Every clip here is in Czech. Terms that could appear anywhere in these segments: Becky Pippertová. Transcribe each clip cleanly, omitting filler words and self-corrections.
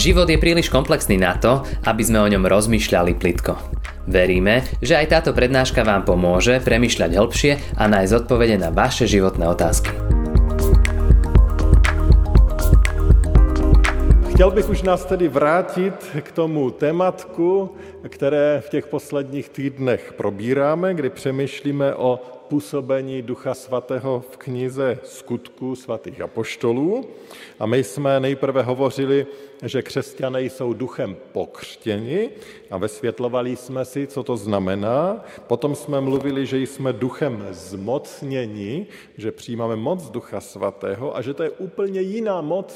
Život je príliš komplexný na to, aby sme o ňom rozmýšľali plitko. Veríme, že aj táto prednáška vám pomôže premýšľať hĺbšie a nájsť odpovede na vaše životné otázky. Chtěl bych už nás tedy vrátit k tomu tématku, které v těch posledních týdnech probíráme, kdy přemýšlíme o působení Ducha Svatého v knize Skutků svatých apoštolů. A my jsme nejprve hovořili, že křesťané jsou duchem pokřtěni a vysvětlovali jsme si, co to znamená. Potom jsme mluvili, že jsme duchem zmocněni, že přijímáme moc Ducha Svatého a že to je úplně jiná moc,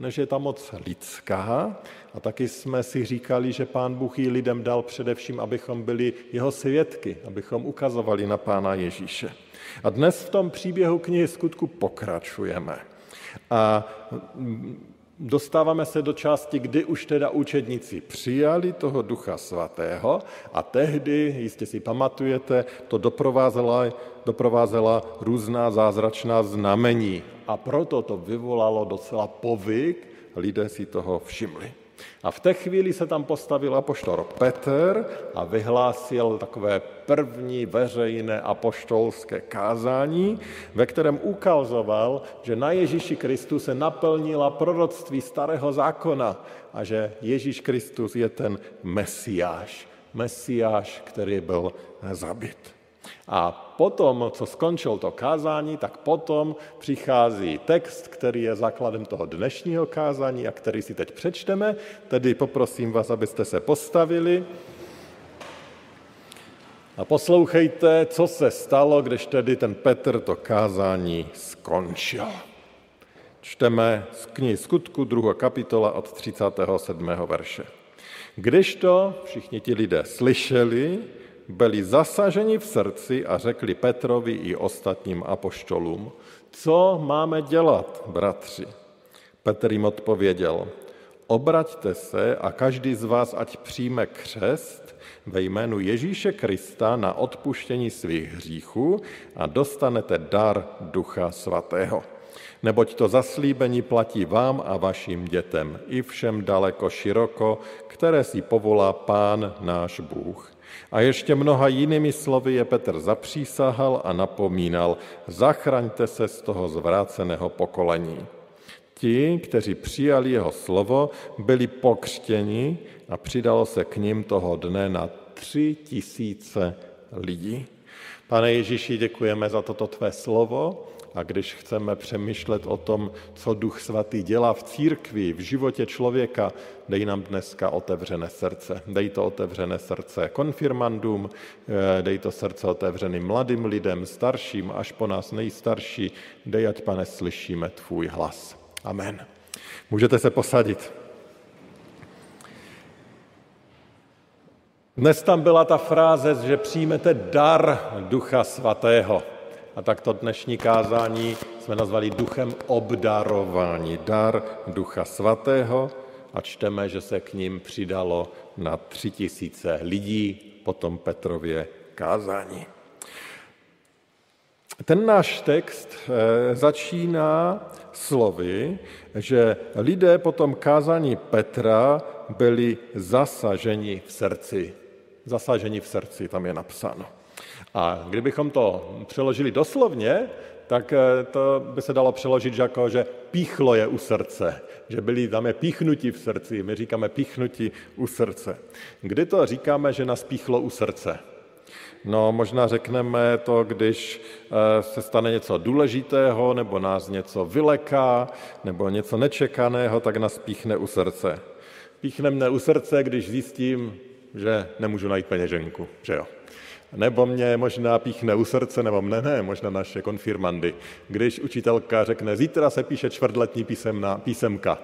než je ta moc lidská. A taky jsme si říkali, že Pán Bůh ji lidem dal především, abychom byli jeho svědky, abychom ukazovali na Pána Ježíše. A dnes v tom příběhu knihy Skutku pokračujeme. A dostáváme se do části, kdy už teda učedníci přijali toho Ducha Svatého a tehdy, jistě si pamatujete, to doprovázela různá zázračná znamení. A proto to vyvolalo docela povyk, lidé si toho všimli. A v té chvíli se tam postavil apoštol Petr a vyhlásil takové první veřejné apoštolské kázání, ve kterém ukazoval, že na Ježíši Kristu se naplnila proroctví Starého zákona a že Ježíš Kristus je ten Mesiáš, který byl zabit. A potom, co skončil to kázání, tak potom přichází text, který je základem toho dnešního kázání a který si teď přečteme. Tedy poprosím vás, abyste se postavili a poslouchejte, co se stalo, když tedy ten Petr to kázání skončil. Čteme z knihy Skutku, 2. kapitola od 37. verše. Když to všichni ti lidé slyšeli, byli zasaženi v srdci a řekli Petrovi i ostatním apoštolům, co máme dělat, bratři? Petr jim odpověděl, obraťte se a každý z vás ať přijme křest ve jménu Ježíše Krista na odpuštění svých hříchů a dostanete dar Ducha Svatého. Neboť to zaslíbení platí vám a vašim dětem i všem daleko široko, které si povolá Pán náš Bůh. A ještě mnoha jinými slovy je Petr zapřísahal a napomínal, zachraňte se z toho zvráceného pokolení. Ti, kteří přijali jeho slovo, byli pokřtěni a přidalo se k nim toho dne na 3 000 lidí. Pane Ježíši, děkujeme za toto tvé slovo. A když chceme přemýšlet o tom, co Duch Svatý dělá v církvi, v životě člověka, dej nám dneska otevřené srdce. Dej to otevřené srdce konfirmandům, dej to srdce otevřeným mladým lidem, starším, až po nás nejstarší. Dej, ať, Pane, slyšíme tvůj hlas. Amen. Můžete se posadit. Dnes tam byla ta fráze, že přijmete dar Ducha Svatého. A tak to dnešní kázání jsme nazvali duchem obdarování, dar Ducha Svatého a čteme, že se k ním přidalo na 3 000 lidí po tom Petrově kázání. Ten náš text začíná slovy, že lidé po tom kázání Petra byli zasaženi v srdci. Zasaženi v srdci, tam je napsáno. A kdybychom to přeložili doslovně, tak to by se dalo přeložit jako, že píchlo je u srdce, že byli tam je píchnutí v srdci, my říkáme píchnutí u srdce. Kdy to říkáme, že nás píchlo u srdce? No možná řekneme to, když se stane něco důležitého, nebo nás něco vyleká, nebo něco nečekaného, tak nás píchne u srdce. Píchne mne u srdce, když zjistím, že nemůžu najít peněženku, že jo? Nebo mě možná píchne u srdce, nebo mne ne, možná naše konfirmandy. Když učitelka řekne, zítra se píše čtvrtletní písemka,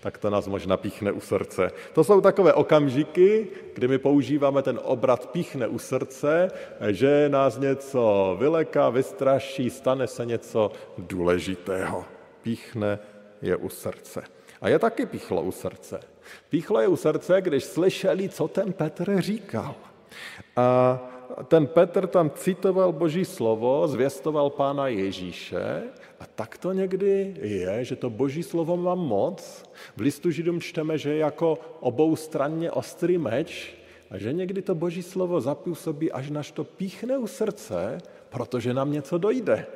tak to nás možná píchne u srdce. To jsou takové okamžiky, kdy my používáme ten obrat píchne u srdce, že nás něco vyleká, vystraší, stane se něco důležitého. Píchne je u srdce. A je taky píchlo u srdce. Píchlo je u srdce, když slyšeli, co ten Petr říkal. A ten Petr tam citoval Boží slovo, zvěstoval Pána Ježíše a tak to někdy je, že to Boží slovo má moc. V listu Židům čteme, že je jako oboustranně ostrý meč a že někdy to Boží slovo zapůsobí, až naš to píchne u srdce, protože nám něco dojde.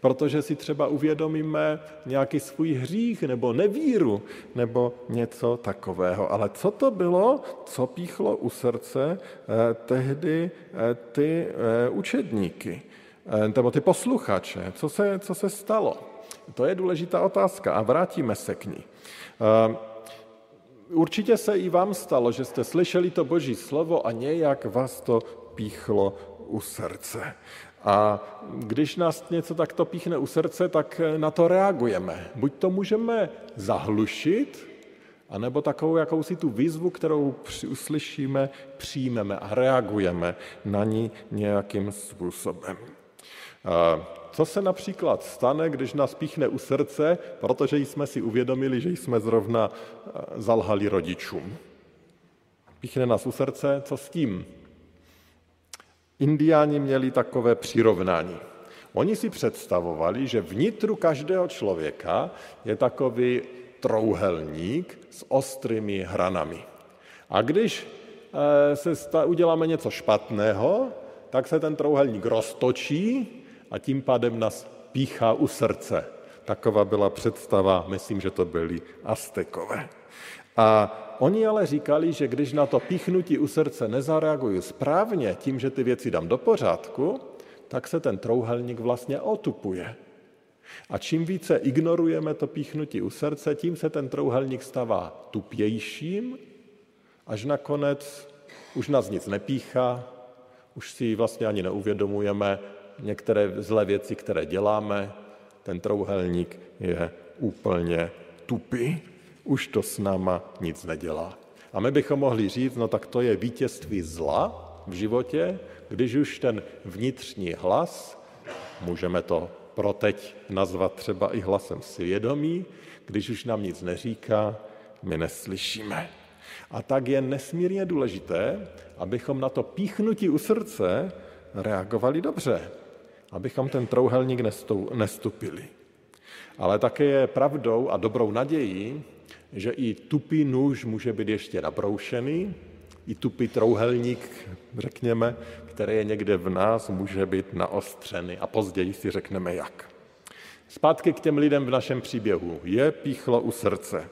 Protože si třeba uvědomíme nějaký svůj hřích nebo nevíru nebo něco takového. Ale co to bylo, co píchlo u srdce tehdy ty učedníky, nebo ty posluchače? Co se stalo? To je důležitá otázka a vrátíme se k ní. Určitě se i vám stalo, že jste slyšeli to Boží slovo a nějak vás to píchlo u srdce. A když nás něco takto píchne u srdce, tak na to reagujeme. Buď to můžeme zahlušit, anebo takovou jakousi tu výzvu, kterou uslyšíme, přijmeme a reagujeme na ní nějakým způsobem. Co se například stane, když nás píchne u srdce, protože jsme si uvědomili, že jsme zrovna zalhali rodičům? Píchne nás u srdce, co s tím? Indiáni měli takové přirovnání. Oni si představovali, že vnitru každého člověka je takový trouhelník s ostrými hranami. A když uděláme něco špatného, tak se ten trouhelník roztočí a tím pádem nás píchá u srdce. Taková byla představa, myslím, že to byli Aztekové. A oni ale říkali, že když na to píchnutí u srdce nezareaguju správně, tím, že ty věci dám do pořádku, tak se ten trouhelník vlastně otupuje. A čím více ignorujeme to píchnutí u srdce, tím se ten trouhelník stává tupějším, až nakonec už nás nic nepíchá, už si vlastně ani neuvědomujeme některé zlé věci, které děláme. Ten trouhelník je úplně tupý. Už to s náma nic nedělá. A my bychom mohli říct, no tak to je vítězství zla v životě, když už ten vnitřní hlas, můžeme to pro teď nazvat třeba i hlasem svědomí, když už nám nic neříká, my neslyšíme. A tak je nesmírně důležité, abychom na to píchnutí u srdce reagovali dobře, abychom ten trouhelník nestupili. Ale také je pravdou a dobrou nadějí, že i tupý nůž může být ještě nabroušený, i tupý trouhelník, řekněme, který je někde v nás, může být naostřený a později si řekneme jak. Zpátky k těm lidem v našem příběhu. Je píchlo u srdce.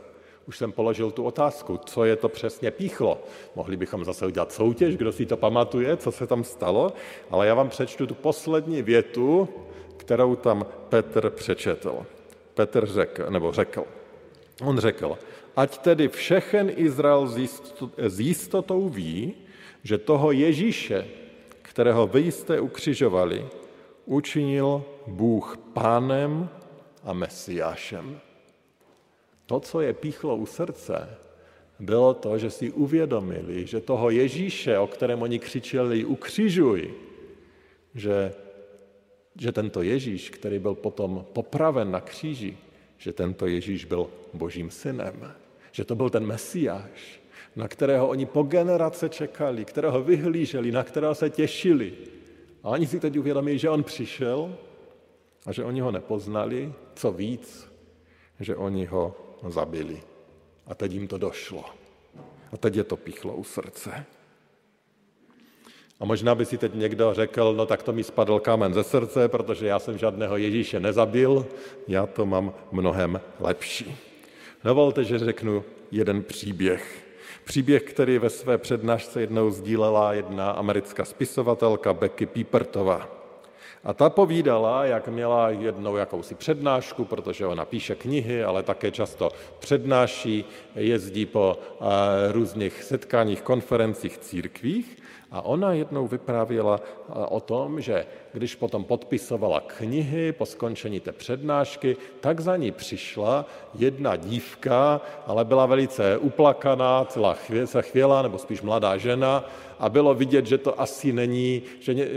Už jsem položil tu otázku, co je to přesně píchlo. Mohli bychom zase udělat soutěž, kdo si to pamatuje, co se tam stalo, ale já vám přečtu tu poslední větu, kterou tam Petr přečetl. Petr řekl. On řekl, ať tedy všechen Izrael s jistotou ví, že toho Ježíše, kterého vy jste ukřižovali, učinil Bůh pánem a mesiášem. To, co je píchlo u srdce, bylo to, že si uvědomili, že toho Ježíše, o kterém oni křičeli, ukřižuj, že tento Ježíš, který byl potom popraven na kříži, že tento Ježíš byl Božím synem, že to byl ten Mesiáš, na kterého oni po generace čekali, kterého vyhlíželi, na kterého se těšili. A oni si teď uvědomí, že on přišel a že oni ho nepoznali, co víc, že oni ho zabili. A teď jim to došlo. A teď je to píchlo u srdce. A možná by si teď někdo řekl, no tak to mi spadl kámen ze srdce, protože já jsem žádného Ježíše nezabil, já to mám mnohem lepší. Dovolte, že řeknu jeden příběh. Příběh, který ve své přednášce jednou sdílela jedna americká spisovatelka Becky Pippertová. A ta povídala, jak měla jednou jakousi přednášku, protože ona píše knihy, ale také často přednáší, jezdí po různých setkáních, konferencích, církvích. A ona jednou vyprávěla o tom, že když potom podpisovala knihy po skončení té přednášky, tak za ní přišla jedna dívka, ale byla velice uplakaná, celá chvěla, nebo spíš mladá žena a bylo vidět, že to asi není, že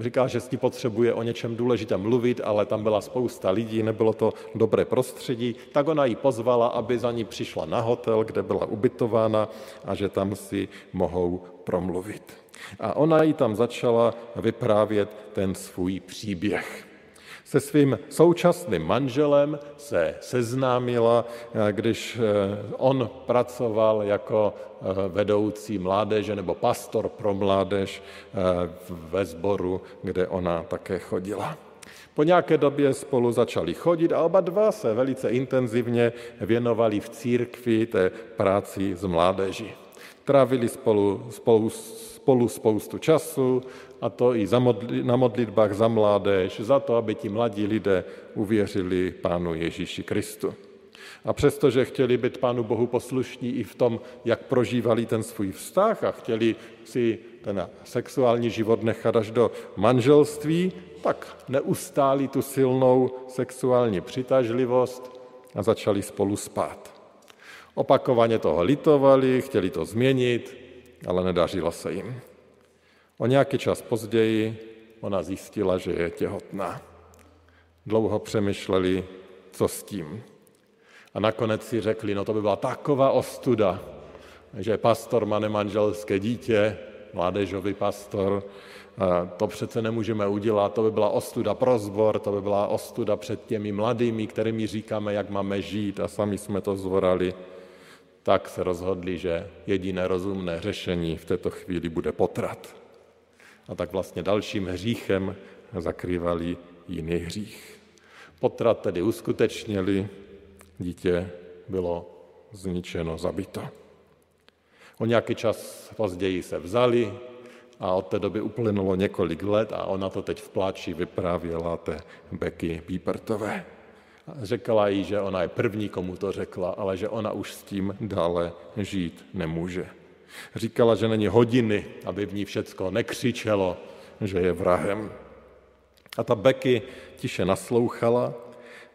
říká, že s ní potřebuje o něčem důležitém mluvit, ale tam byla spousta lidí, nebylo to dobré prostředí, tak ona ji pozvala, aby za ní přišla na hotel, kde byla ubytována a že tam si mohou promluvit. A ona jí tam začala vyprávět ten svůj příběh. Se svým současným manželem se seznámila, když on pracoval jako vedoucí mládeže nebo pastor pro mládež ve sboru, kde ona také chodila. Po nějaké době spolu začali chodit a oba dva se velice intenzivně věnovali v církvi té práci s mládeží. Trávili spolu spoustu času, a to i na modlitbách za mládež, za to, aby ti mladí lidé uvěřili Pánu Ježíši Kristu. A přestože chtěli být Pánu Bohu poslušní i v tom, jak prožívali ten svůj vztah a chtěli si ten sexuální život nechat až do manželství, tak neustáli tu silnou sexuální přitažlivost a začali spolu spát. Opakovaně toho litovali, chtěli to změnit, ale nedařilo se jim. O nějaký čas později ona zjistila, že je těhotná. Dlouho přemýšleli, co s tím. A nakonec si řekli, no to by byla taková ostuda, že pastor má nemanželské dítě, mládežový pastor, to přece nemůžeme udělat, to by byla ostuda pro sbor, to by byla ostuda před těmi mladými, kterými říkáme, jak máme žít a sami jsme to zvorali. Tak se rozhodli, že jediné rozumné řešení v této chvíli bude potrat. A tak vlastně dalším hříchem zakrývali jiný hřích. Potrat tedy uskutečnili, dítě bylo zničeno, zabito. O nějaký čas později se vzali a od té doby uplynulo několik let a ona to teď v pláči vyprávěla té Becky Pippertové. Řekla jí, že ona je první, komu to řekla, ale že ona už s tím dále žít nemůže. Říkala, že není hodiny, aby v ní všecko nekřičelo, že je vrahem. A ta Becky tiše naslouchala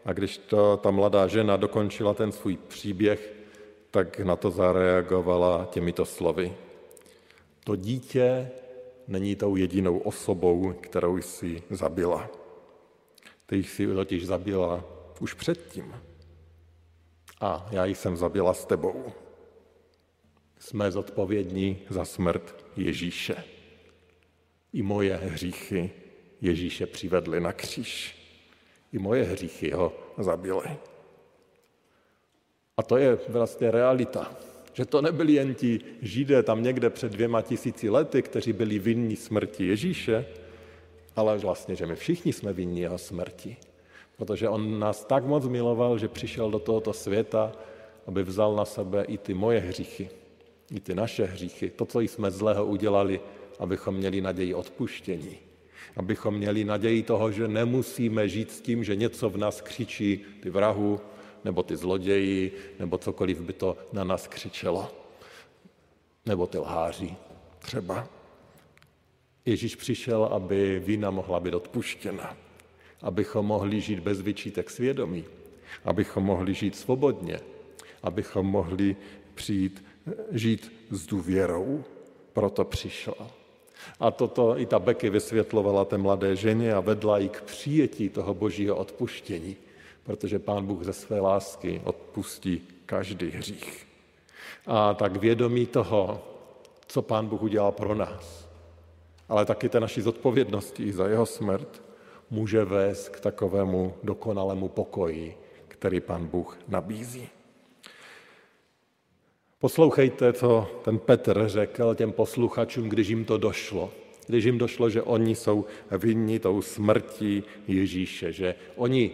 a když ta mladá žena dokončila ten svůj příběh, tak na to zareagovala těmito slovy. To dítě není tou jedinou osobou, kterou jsi zabila. Ty jsi totiž zabila už předtím. A já jsem zabila s tebou. Jsme zodpovědní za smrt Ježíše. I moje hříchy Ježíše přivedly na kříž. I moje hříchy ho zabily. A to je vlastně realita. Že to nebyli jen ti Židé tam někde před 2000 lety, kteří byli vinní smrti Ježíše, ale vlastně, že my všichni jsme vinní jeho smrti. Protože on nás tak moc miloval, že přišel do tohoto světa, aby vzal na sebe i ty moje hříchy. I ty naše hříchy, to, co jsme zlého udělali, abychom měli naději odpuštění. Abychom měli naději toho, že nemusíme žít s tím, že něco v nás křičí, ty vrahu, nebo ty zloději, nebo cokoliv by to na nás křičelo. Nebo ty lháři třeba. Ježíš přišel, aby vina mohla být odpuštěna. Abychom mohli žít bez vyčítek svědomí. Abychom mohli žít svobodně. Abychom mohli žít s důvěrou, proto přišla. A toto i ta Becky vysvětlovala té mladé ženě a vedla ji k přijetí toho božího odpuštění, protože Pán Bůh ze své lásky odpustí každý hřích. A tak vědomí toho, co Pán Bůh udělal pro nás, ale taky té naší zodpovědnosti za jeho smrt, může vést k takovému dokonalému pokoji, který Pán Bůh nabízí. Poslouchejte, co ten Petr řekl těm posluchačům, když jim to došlo. Když jim došlo, že oni jsou vinni tou smrtí Ježíše, že oni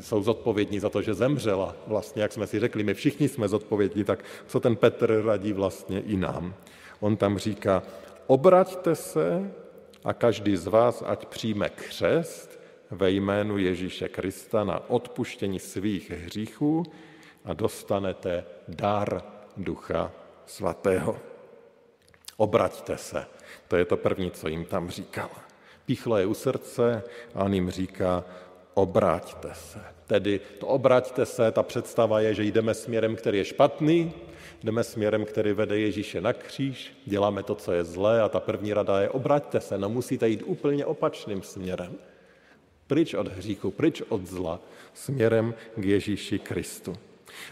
jsou zodpovědní za to, že zemřela. Vlastně, jak jsme si řekli, my všichni jsme zodpovědní, tak co ten Petr radí vlastně i nám. On tam říká, obraťte se a každý z vás, ať přijme křest ve jménu Ježíše Krista na odpuštění svých hříchů a dostanete dar Ducha Svatého. Obraťte se. To je to první, co jim tam říkal. Píchlo je u srdce a on jim říká, obraťte se. Tedy to obraťte se, ta představa je, že jdeme směrem, který je špatný, jdeme směrem, který vede Ježíše na kříž, děláme to, co je zlé a ta první rada je, obraťte se, no musíte jít úplně opačným směrem. Pryč od hříchu, pryč od zla, směrem k Ježíši Kristu.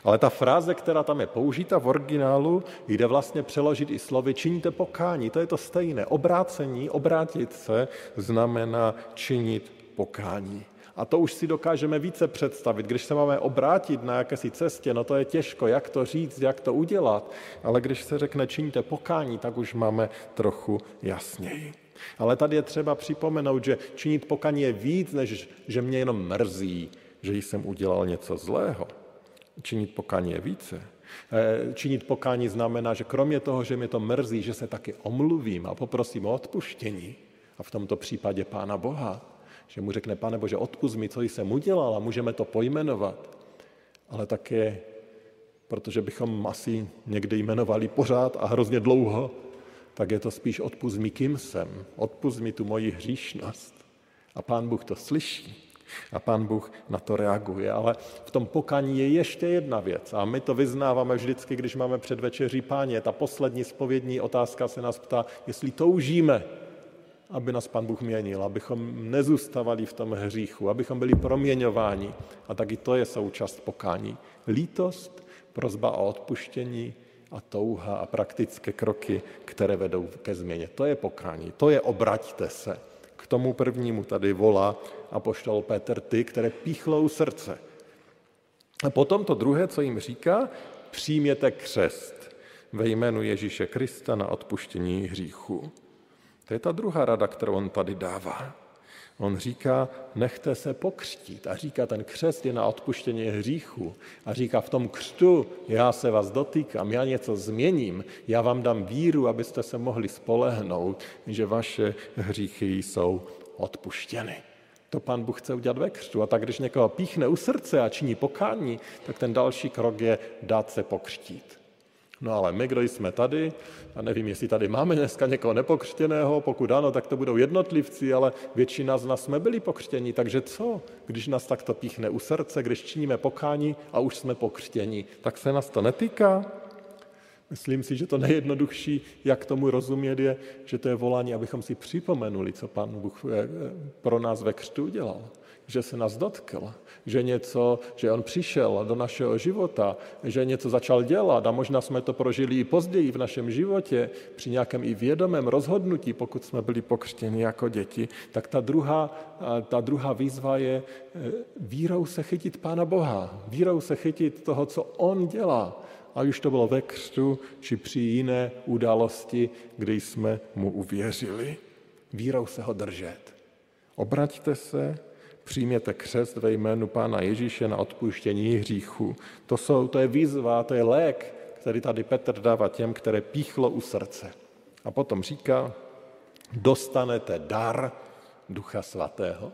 Ale ta fráze, která tam je použita v originálu, jde vlastně přeložit i slovy činíte pokání, to je to stejné. Obrácení, obrátit se, znamená činit pokání. A to už si dokážeme více představit. Když se máme obrátit na jakési cestě, no to je těžko, jak to říct, jak to udělat. Ale když se řekne činíte pokání, tak už máme trochu jasněji. Ale tady je třeba připomenout, že činit pokání je víc, než že mě jenom mrzí, že jsem udělal něco zlého. Činit pokání je více. Činit pokání znamená, že kromě toho, že mě to mrzí, že se taky omluvím a poprosím o odpuštění. A v tomto případě Pána Boha. Že mu řekne, Pane Bože, odpusť mi, co jsem udělal a můžeme to pojmenovat. Ale také, protože bychom asi někdy jmenovali pořád a hrozně dlouho, tak je to spíš odpusť mi, kým jsem, odpusť mi tu moji hříšnost. A Pán Bůh to slyší a Pán Bůh na to reaguje. Ale v tom pokání je ještě jedna věc a my to vyznáváme vždycky, když máme předvečeří Páně. Ta poslední zpovědní otázka se nás ptá, jestli toužíme, aby nás Pán Bůh měnil, abychom nezůstávali v tom hříchu, abychom byli proměňováni. A taky to je součást pokání. Lítost, prosba o odpuštění a touha a praktické kroky, které vedou ke změně. To je pokání, to je obraťte se. K tomu prvnímu tady volá apoštol Petr ty, které píchlou srdce. A potom to druhé, co jim říká, přijměte křest ve jménu Ježíše Krista na odpuštění hříchu. To je ta druhá rada, kterou on tady dává. On říká, nechte se pokřtít a říká, ten křest je na odpuštění hříchu a říká, v tom křtu já se vás dotýkám, já něco změním, já vám dám víru, abyste se mohli spolehnout, že vaše hříchy jsou odpuštěny. To Pán Bůh chce udělat ve křtu a tak, když někoho píchne u srdce a činí pokání, tak ten další krok je dát se pokřtít. No ale my, kdo jsme tady, a nevím, jestli tady máme dneska někoho nepokřtěného, pokud ano, tak to budou jednotlivci, ale většina z nás jsme byli pokřtěni, takže co, když nás takto píchne u srdce, když činíme pokání a už jsme pokřtěni, tak se nás to netýká? Myslím si, že to nejjednodušší, jak tomu rozumět je, že to je volání, abychom si připomenuli, co Pán Bůh pro nás ve křtu udělal. Že se nás dotkl, že on přišel do našeho života, že něco začal dělat a možná jsme to prožili i později v našem životě, při nějakém i vědomém rozhodnutí, pokud jsme byli pokřtěni jako děti, tak ta druhá výzva je vírou se chytit Pána Boha, vírou se chytit toho, co on dělá. A už to bylo ve křtu či při jiné události, kdy jsme mu uvěřili. Vírou se ho držet. Obraťte se, přijměte křest ve jménu Pána Ježíše na odpuštění hříchu. To je výzva, to je lék, který tady Petr dává těm, které píchlo u srdce. A potom říká, dostanete dar Ducha Svatého,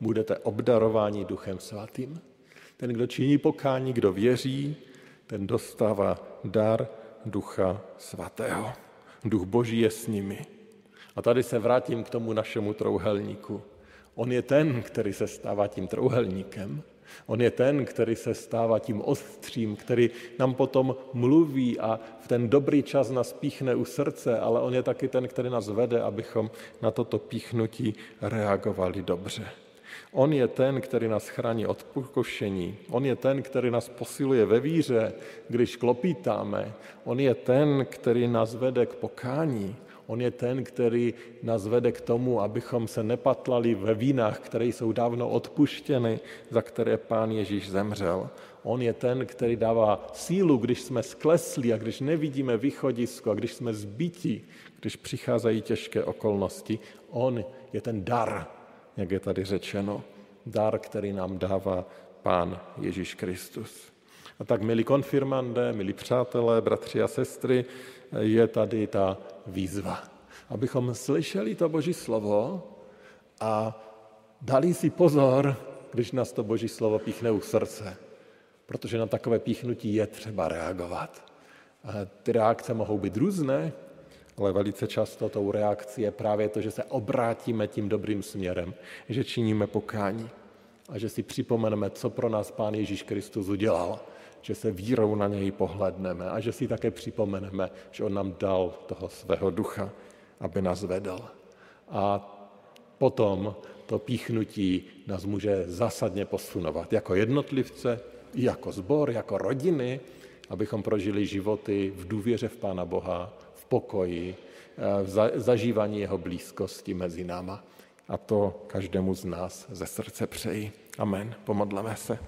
budete obdarováni Duchem Svatým. Ten, kdo činí pokání, kdo věří, ten dostává dar Ducha Svatého. Duch Boží je s nimi. A tady se vrátím k tomu našemu trouhelníku. On je ten, který se stává tím trouhelníkem. On je ten, který se stává tím ostřím, který nám potom mluví a v ten dobrý čas nás píchne u srdce, ale on je taky ten, který nás vede, abychom na toto píchnutí reagovali dobře. On je ten, který nás chrání od pokušení. On je ten, který nás posiluje ve víře, když klopítáme. On je ten, který nás vede k pokání. On je ten, který nás vede k tomu, abychom se nepatlali ve vínách, které jsou dávno odpuštěny, za které Pán Ježíš zemřel. On je ten, který dává sílu, když jsme sklesli a když nevidíme východisko a když jsme zbiti, když přicházejí těžké okolnosti. On je ten dar, jak je tady řečeno. Dar, který nám dává Pán Ježíš Kristus. A tak, milí konfirmandé, milí přátelé, bratři a sestry, je tady ta výzva. Abychom slyšeli to Boží slovo a dali si pozor, když nás to Boží slovo píchne u srdce. Protože na takové píchnutí je třeba reagovat. A ty reakce mohou být různé, ale velice často tou reakcí je právě to, že se obrátíme tím dobrým směrem, že činíme pokání a že si připomeneme, co pro nás Pán Ježíš Kristus udělal. Že se vírou na něj pohledneme a že si také připomeneme, že on nám dal toho svého ducha, aby nás vedl. A potom to píchnutí nás může zásadně posunovat jako jednotlivce, i jako sbor, jako rodiny, abychom prožili životy v důvěře v Pána Boha, v pokoji, v zažívání jeho blízkosti mezi náma. A to každému z nás ze srdce přeji. Amen. Pomodleme se.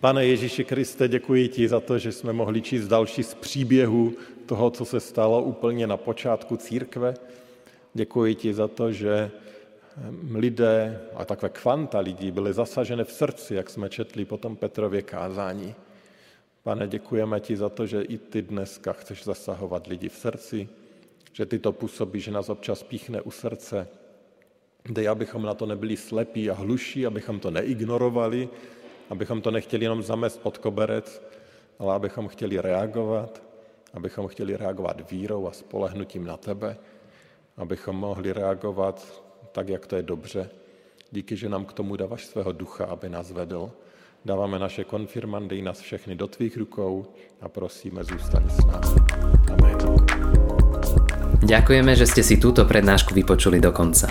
Pane Ježíši Kriste, děkuji ti za to, že jsme mohli číst další z příběhů toho, co se stalo úplně na počátku církve. Děkuji ti za to, že lidé a takové kvanta lidí byly zasažené v srdci, jak jsme četli potom Petrově kázání. Pane, děkujeme ti za to, že i ty dneska chceš zasahovat lidi v srdci, že ty to působíš, že nás občas píchne u srdce. Dej, abychom na to nebyli slepí a hluší, abychom to neignorovali, abychom to nechtěli jenom zamést pod koberec, ale abychom chtěli reagovat vírou a spolehnutím na tebe, abychom mohli reagovat tak, jak to je dobře. Díky, že nám k tomu dáváš svého ducha, aby nás vedl. Dáváme naše konfirmandy i nás všechny do tvých rukou a prosíme, zůstaň s námi. Amen. Ďakujeme, že ste si túto prednášku vypočuli do konca.